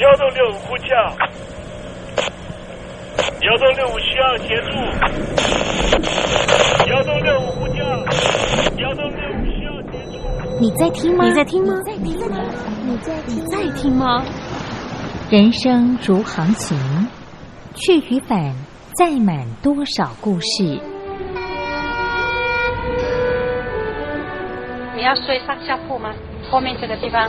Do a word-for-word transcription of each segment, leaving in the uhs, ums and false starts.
幺洞六五呼叫，幺洞六五需要协助，幺洞六五呼叫，幺洞六五需要协助。你在听吗？你在听吗？你在听吗？你在你在听吗？人生如航行，去与返，载满多少故事？你要睡上下铺吗？后面这个地方。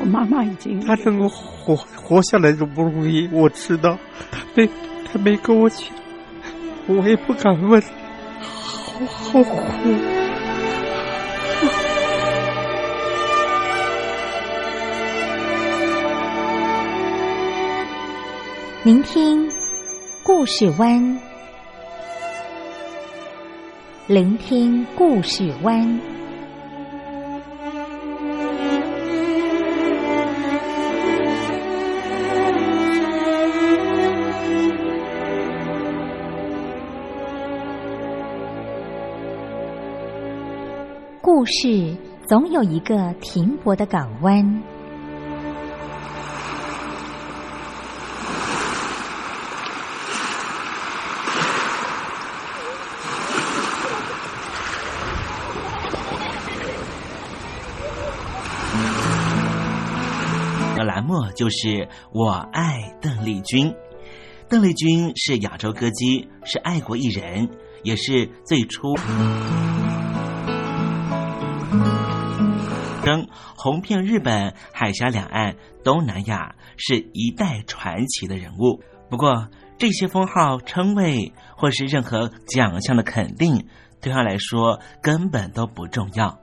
我妈妈已经，她能够活活下来都不容易，我知道。她没她没跟我讲，我也不敢问，好好苦。您听故事湾，聆听故事湾。故事总有一个停泊的港湾。这个栏目就是我爱邓丽君。邓丽君是亚洲歌姬，是爱国艺人，也是最初红遍日本、海峡两岸、东南亚，是一代传奇的人物。不过这些封号称谓或是任何奖项的肯定，对他来说根本都不重要，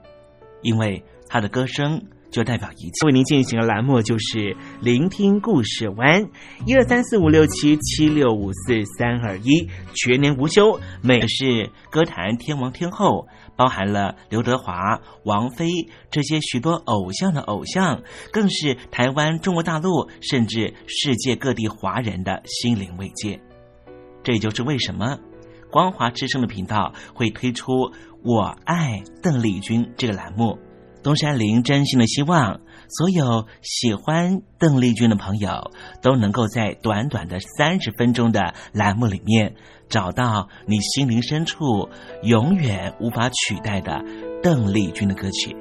因为他的歌声就代表一切。为您进行的栏目就是聆听故事湾，一二三四五六七七六五四三二一，全年无休。每是歌坛天王天后，包含了刘德华、王菲这些许多偶像的偶像，更是台湾、中国大陆甚至世界各地华人的心灵慰藉。这就是为什么光华之声的频道会推出我爱邓丽君这个栏目。东山林真心的希望所有喜欢邓丽君的朋友都能够在短短的三十分钟的栏目里面，找到你心灵深处永远无法取代的邓丽君的歌曲。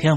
听众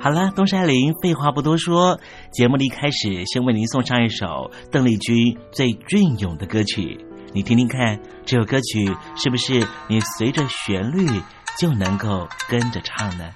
好了，东山林废话不多说，节目的一开始先为您送上一首邓丽君最隽永的歌曲，你听听看这首歌曲是不是你随着旋律就能够跟着唱呢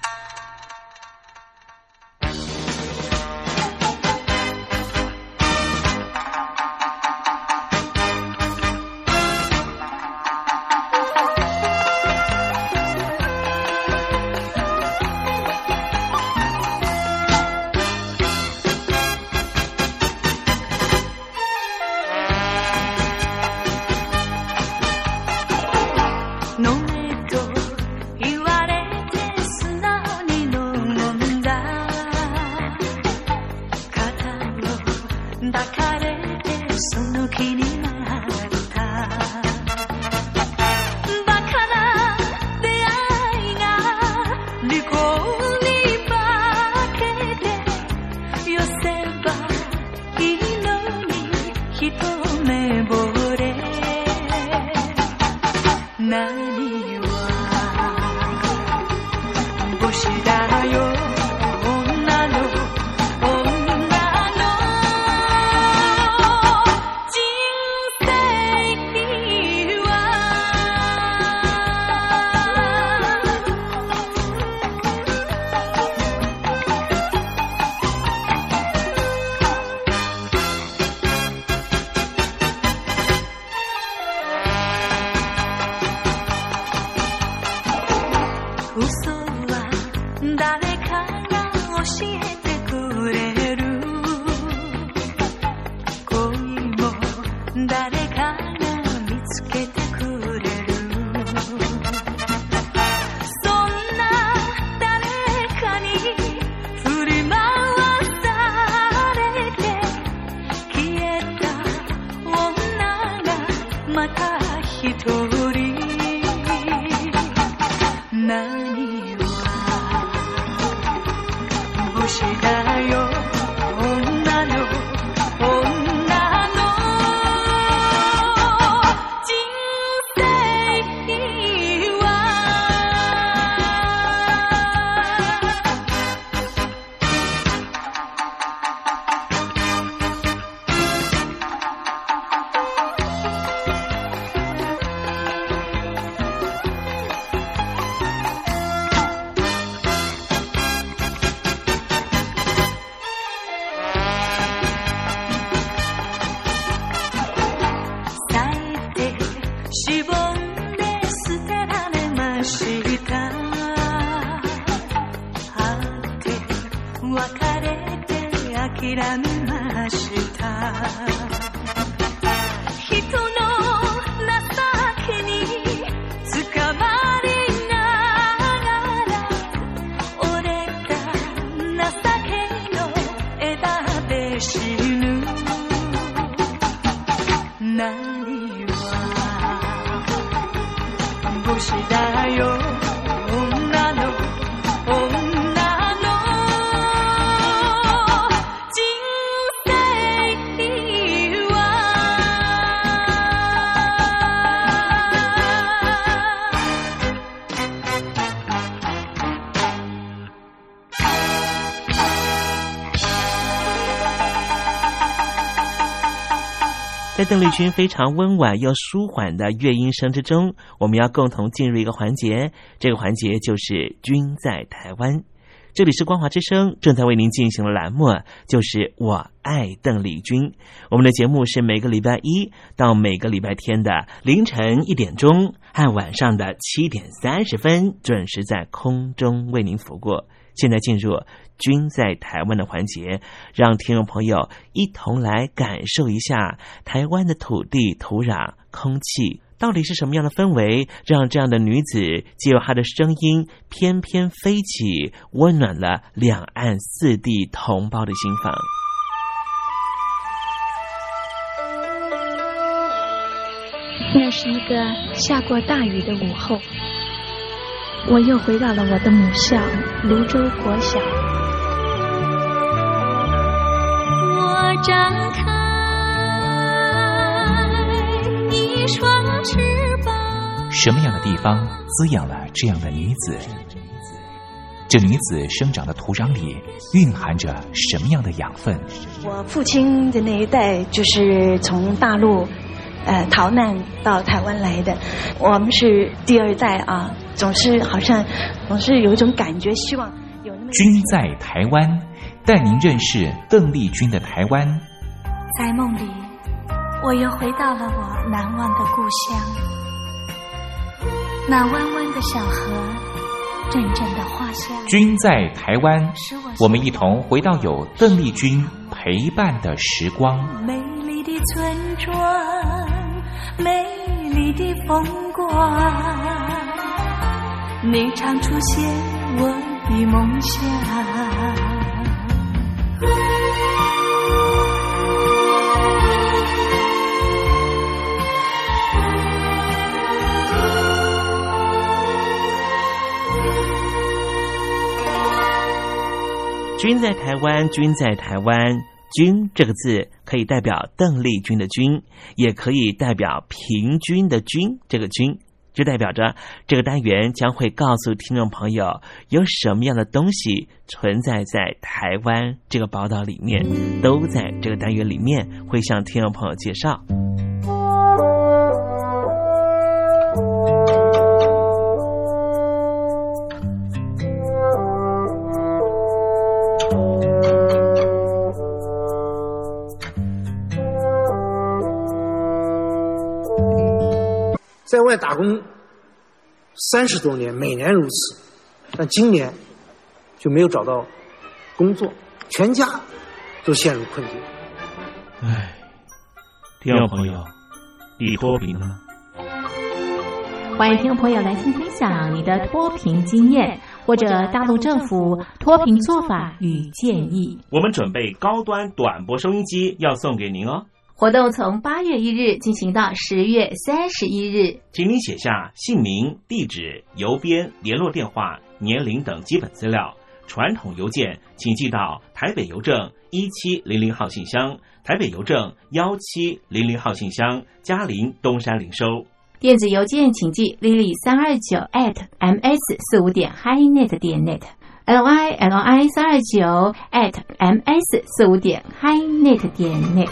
？No, 言われて素直在邓丽君非常温婉又舒缓的乐音声之中，我们要共同进入一个环节，这个环节就是君在台湾。这里是光华之声正在为您进行的栏目就是我爱邓丽君。我们的节目是每个礼拜一到每个礼拜天的凌晨一点钟和晚上的七点三十分准时在空中为您服务。现在进入君在台湾的环节，让听众朋友一同来感受一下台湾的土地、土壤、空气到底是什么样的氛围，让这样的女子借由她的声音翩翩飞起，温暖了两岸四地同胞的心房。那是一个下过大雨的午后，我又回到了我的母校泸州国小。我张开一双翅膀。什么样的地方滋养了这样的女子？这女子生长的土壤里蕴含着什么样的养分？我父亲的那一代就是从大陆呃，逃难到台湾来的，我们是第二代啊，总是好像总是有一种感觉，希望有那么。君在台湾，带您认识邓丽君的台湾。在梦里，我又回到了我难忘的故乡。那弯弯的小河，阵阵的花香。君在台湾，我们一同回到有邓丽君陪伴的时光。美丽的村庄。美丽的风光，你常出现我的梦想。君在台湾，君在台湾，君这个字可以代表邓丽君的君，也可以代表平均的均，这个均就代表着这个单元将会告诉听众朋友有什么样的东西存在在台湾这个宝岛里面，都在这个单元里面会向听众朋友介绍。在外打工三十多年，每年如此，但今年就没有找到工作，全家都陷入困境。唉，听众朋友，你脱贫了吗？欢迎听众朋友来信分享你的脱贫经验，或者大陆政府脱贫做法与建议。我们准备高端短波收音机要送给您哦。活动从八月一日进行到十月三十一日，请您写下姓名、地址、邮编、联络电话、年龄等基本资料。传统邮件请寄到台北邮政一七零零号信箱，台北邮政一七零零号信箱，嘉林东山零收。电子邮件请寄 lily 三二九 at m s 四五点 highnet 点 net lily 三二九 at m s 四五点 highnet 点 net。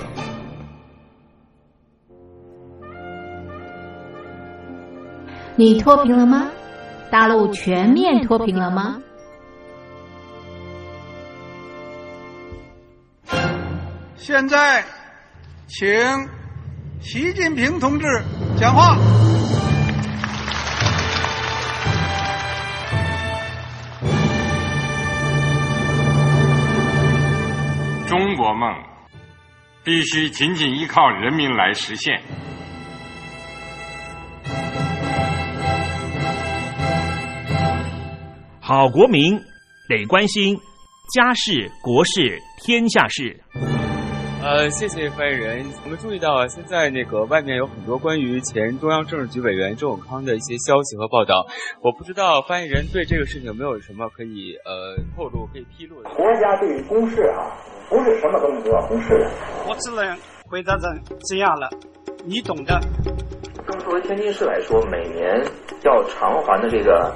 你脱贫了吗？大陆全面脱贫了吗？现在请习近平同志讲话。中国梦必须紧紧依靠人民来实现。好国民得关心家事、国事、天下事。呃，谢谢发言人。我们注意到啊，现在那个外面有很多关于前中央政治局委员周永康的一些消息和报道，我不知道发言人对这个事情有没有什么可以呃透露、可以披露的。国家对于公示啊，不是什么东西都要公示的。我只能回答成这样了，你懂的。那么作为天津市来说，每年要偿还的这个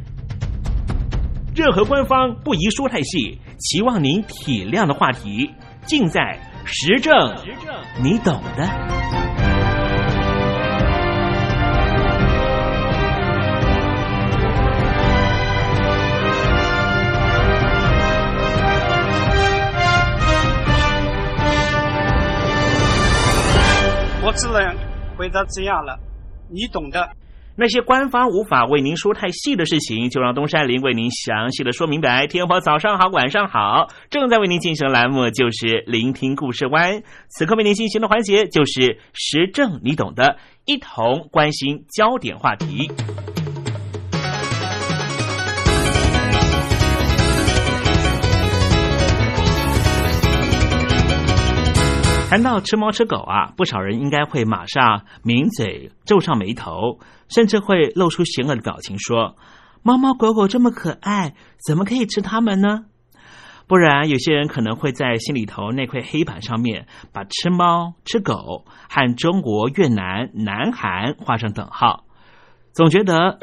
任何官方不宜说太细，期望您体谅的话题，尽在时政，你懂的。我只能回答这样了，你懂的。那些官方无法为您说太细的事情，就让东山林为您详细的说明白。天婆早上好，晚上好，正在为您进行的栏目就是聆听故事湾，此刻为您进行的环节就是时政你懂的，一同关心焦点话题。谈到吃猫吃狗啊，不少人应该会马上抿嘴、皱上眉头，甚至会露出嫌恶的表情，说：“猫猫狗狗这么可爱，怎么可以吃它们呢？”不然，有些人可能会在心里头那块黑板上面，把吃猫吃狗和中国、越南、南韩画上等号，总觉得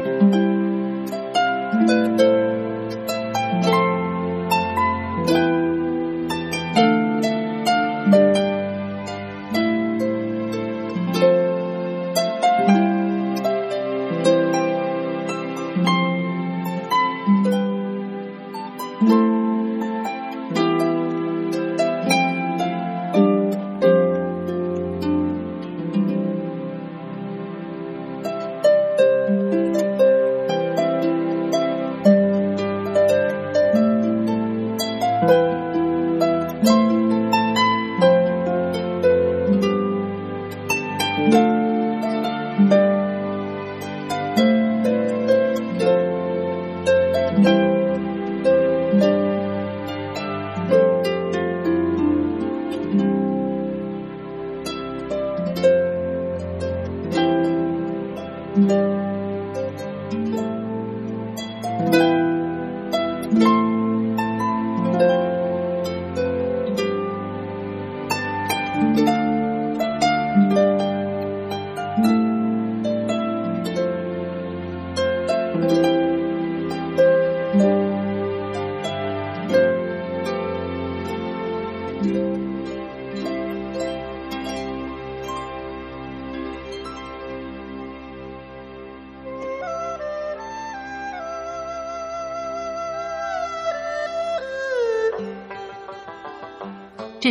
这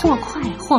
或快或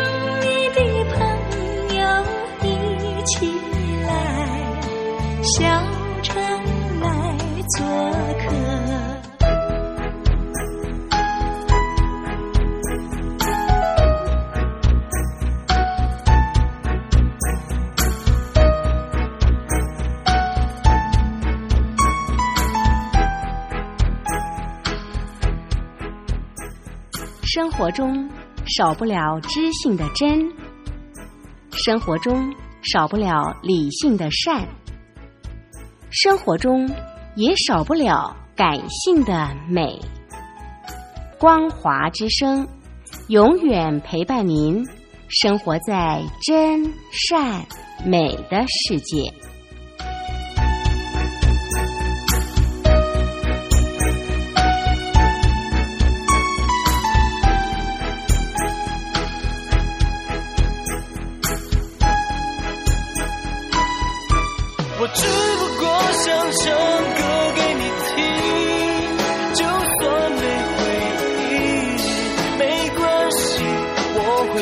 小城来做客。生活中少不了知性的真，生活中少不了理性的善，生活中也少不了感性的美。光华之声永远陪伴您，生活在真善美的世界。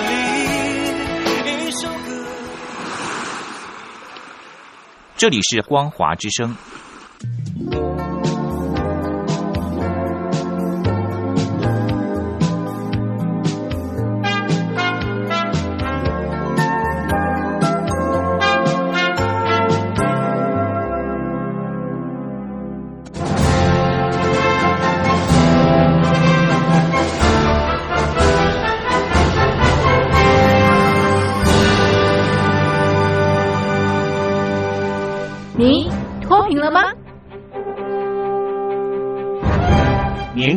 力。这里是光华之声。年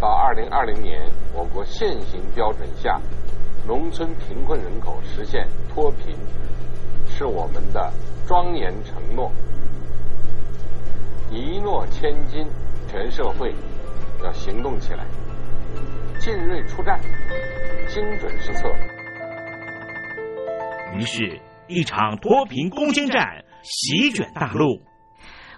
到二零二零年，我国现行标准下农村贫困人口实现脱贫是我们的庄严承诺，一诺千金，全社会要行动起来，进锐出战，精准施策。于是一场脱贫攻坚战席卷大陆。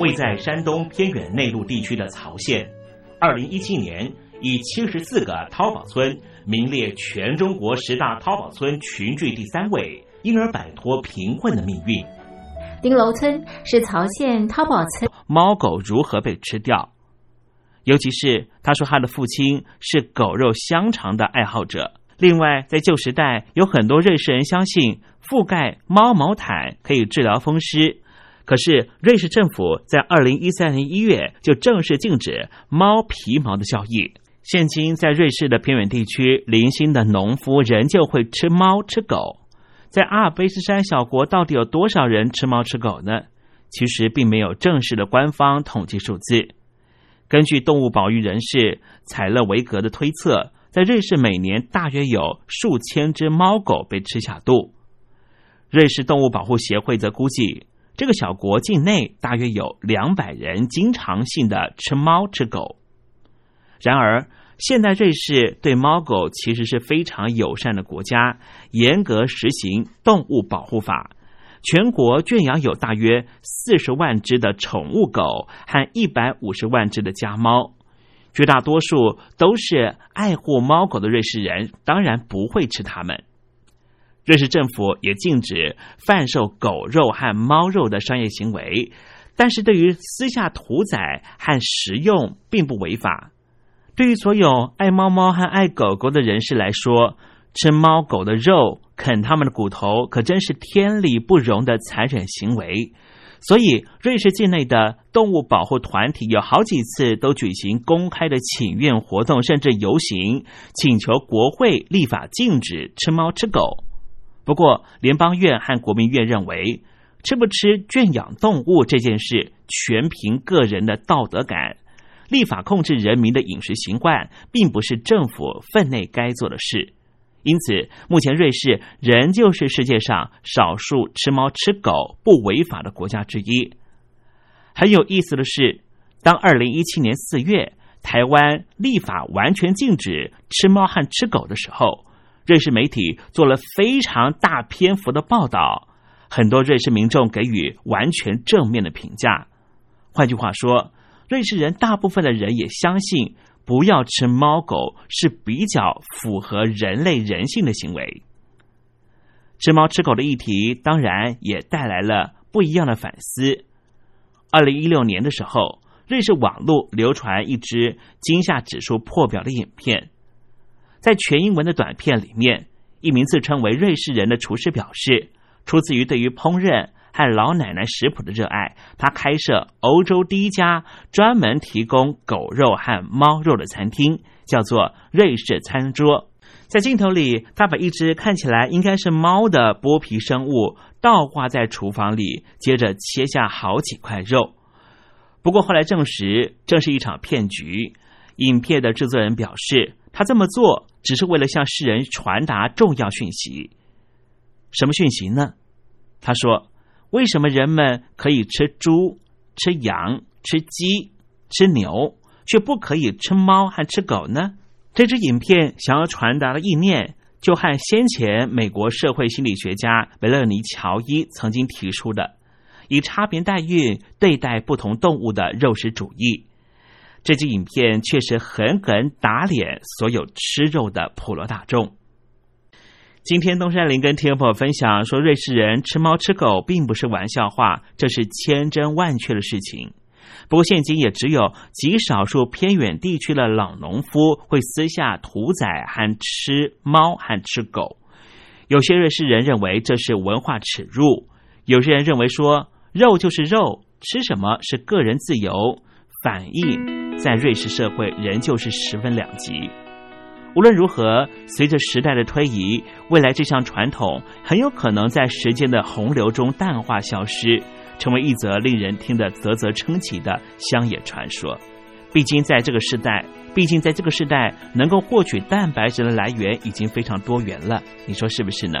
位在山东偏远内陆地区的曹县，二零一七年以七十四个淘宝村名列全中国十大淘宝村群聚第三位，因而摆脱贫困的命运。丁楼村是曹县淘宝村。猫狗如何被吃掉？尤其是他说他的父亲是狗肉香肠的爱好者。另外，在旧时代，有很多瑞士人相信覆盖猫毛毯可以治疗风湿。可是瑞士政府在二零一三年一月就正式禁止猫皮毛的交易。现今在瑞士的偏远地区，零星的农夫仍旧会吃猫吃狗。在阿尔卑斯山小国，到底有多少人吃猫吃狗呢？其实并没有正式的官方统计数字。根据动物保育人士采勒维格的推测，在瑞士每年大约有数千只猫狗被吃下肚。瑞士动物保护协会则估计，这个小国境内大约有两百人经常性的吃猫吃狗。然而，现代瑞士对猫狗其实是非常友善的国家，严格实行动物保护法，全国圈养有大约四十万只的宠物狗和一百五十万只的家猫。绝大多数都是爱护猫狗的瑞士人，当然不会吃它们。瑞士政府也禁止贩售狗肉和猫肉的商业行为，但是对于私下屠宰和食用并不违法。对于所有爱猫猫和爱狗狗的人士来说，吃猫狗的肉、啃它们的骨头，可真是天理不容的残忍行为。所以，瑞士境内的动物保护团体有好几次都举行公开的请愿活动，甚至游行，请求国会立法禁止吃猫吃狗。不过，联邦院和国民院认为，吃不吃圈养动物这件事全凭个人的道德感，立法控制人民的饮食习惯并不是政府分内该做的事。因此，目前瑞士仍旧是世界上少数吃猫吃狗不违法的国家之一。很有意思的是，当二零一七年四月台湾立法完全禁止吃猫和吃狗的时候，瑞士媒体做了非常大篇幅的报道，很多瑞士民众给予完全正面的评价。换句话说，瑞士人大部分的人也相信不要吃猫狗是比较符合人类人性的行为。吃猫吃狗的议题当然也带来了不一样的反思。二零一六年的时候，瑞士网络流传一支惊吓指数破表的影片。在全英文的短片里面，一名自称为瑞士人的厨师表示，出自于对于烹饪和老奶奶食谱的热爱，他开设欧洲第一家专门提供狗肉和猫肉的餐厅，叫做瑞士餐桌。在镜头里，他把一只看起来应该是猫的剥皮生物倒挂在厨房里，接着切下好几块肉。不过后来证实，这是一场骗局。影片的制作人表示，他这么做只是为了向世人传达重要讯息。什么讯息呢？他说，为什么人们可以吃猪、吃羊、吃鸡、吃牛，却不可以吃猫和吃狗呢？这支影片想要传达的意念，就和先前美国社会心理学家梅勒尼·乔伊曾经提出的以差别待遇对待不同动物的肉食主义。这支影片确实狠狠打脸所有吃肉的普罗大众。今天东山林跟听众朋友分享说，瑞士人吃猫吃狗并不是玩笑话，这是千真万确的事情。不过现今也只有极少数偏远地区的老农夫会私下屠宰和吃猫和吃狗。有些瑞士人认为这是文化耻辱，有些人认为说肉就是肉，吃什么是个人自由，反映在瑞士社会仍旧是十分两极。无论如何，随着时代的推移，未来这项传统很有可能在时间的洪流中淡化消失，成为一则令人听得啧啧称奇的乡野传说。毕竟在这个时代，毕竟在这个时代能够获取蛋白质的来源已经非常多元了，你说是不是呢？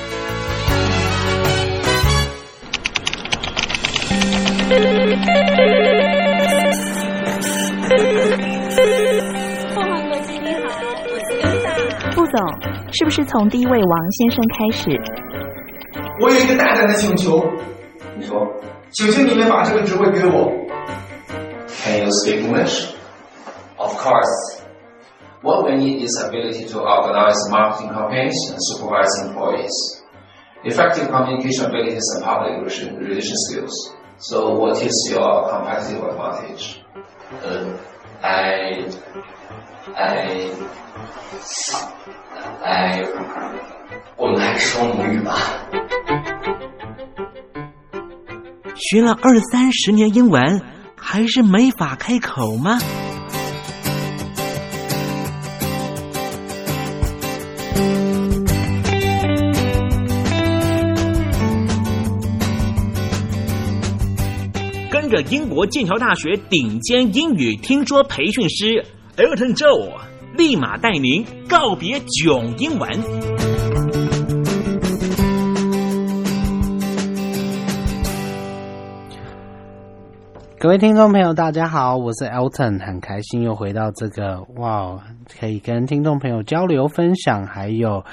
凤凰公司你好，我是刘大。副总，是不是从第一位王先生开始？我有一个大胆的请求。你说。请求你们把这个职位给我。Can you speak English? Of course. What we need is ability to organize marketing campaigns and supervise employees.Effective communication abilities and public relation skills. So what is your competitive advantage? Um, I, I, I, 我们还是说母语吧。学了二三十年英文，还是没法开口吗？着英国剑桥大学顶尖英语听说培训师 Elton Joe 立马带您告别囧英文。各位听众朋友，大家好，我是 Elton， 很开心又回到这个哇，可以跟听众朋友交流分享，还有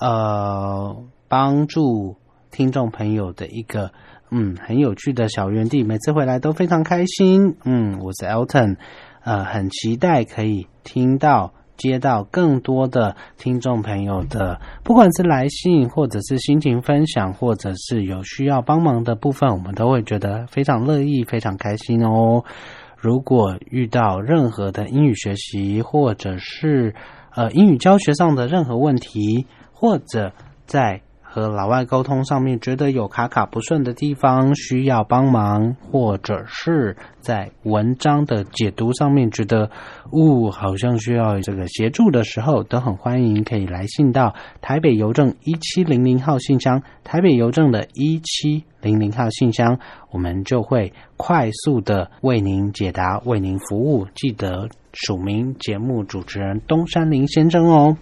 呃帮助听众朋友的一个。嗯，很有趣的小园地，每次回来都非常开心。嗯，我是 Elton， 呃，很期待可以听到、接到更多的听众朋友的，不管是来信，或者是心情分享，或者是有需要帮忙的部分，我们都会觉得非常乐意、非常开心哦。如果遇到任何的英语学习，或者是呃英语教学上的任何问题，或者在和老外沟通上面觉得有卡卡不顺的地方需要帮忙，或者是在文章的解读上面觉得哦，好像需要这个协助的时候，都很欢迎可以来信到台北邮政一七零零号信箱，台北邮政的一七零零号信箱，我们就会快速的为您解答，为您服务。记得署名节目主持人东山林先生哦。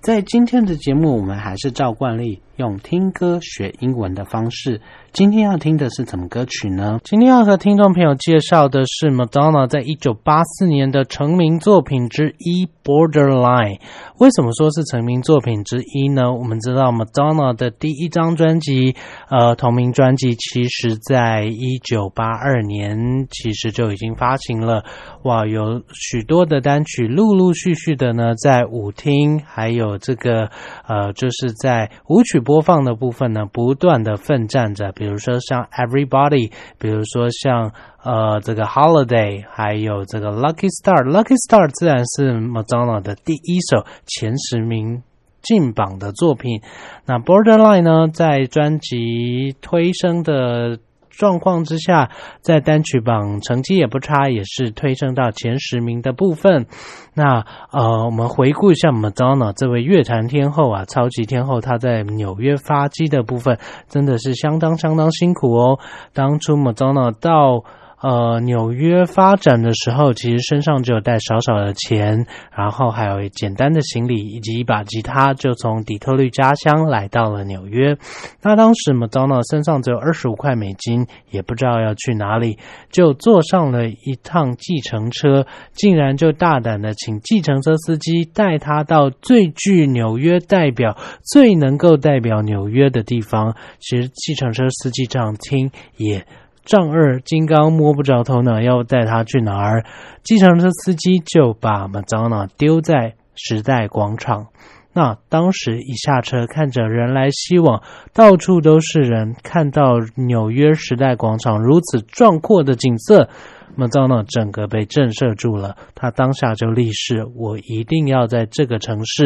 在今天的节目，我们还是照惯例用听歌学英文的方式。今天要听的是什么歌曲呢？今天要和听众朋友介绍的是 Madonna 在一九八四年的成名作品之一 Borderline。 为什么说是成名作品之一呢？我们知道 Madonna 的第一张专辑呃，同名专辑其实在一九八二年其实就已经发行了。哇，有许多的单曲陆陆续续的呢在舞厅还有这个呃，就是在舞曲播放的部分呢，不断的奋战着。比如说像 Everybody， 比如说像呃这个 Holiday， 还有这个 Lucky Star。 Lucky Star 自然是 Madonna 的第一首前十名进榜的作品。那 Borderline 呢，在专辑推升的状况之下，在单曲榜成绩也不差，也是推升到前十名的部分。那呃，我们回顾一下 Madonna 这位乐坛天后啊，超级天后，她在纽约发迹的部分真的是相当相当辛苦哦。当初 Madonna 到呃，纽约发展的时候，其实身上只有带少少的钱，然后还有简单的行李以及一把吉他，就从底特律家乡来到了纽约。那当时 Madonna 身上只有二十五块美金，也不知道要去哪里，就坐上了一趟计程车，竟然就大胆的请计程车司机带她到最具纽约代表、最能够代表纽约的地方。其实计程车司机这样听也丈二金刚摸不着头脑，要带他去哪儿？计程车司机就把 Madonna 丢在时代广场。那当时一下车，看着人来熙往，到处都是人，看到纽约时代广场如此壮阔的景色， Madonna 整个被震慑住了。他当下就立誓，我一定要在这个城市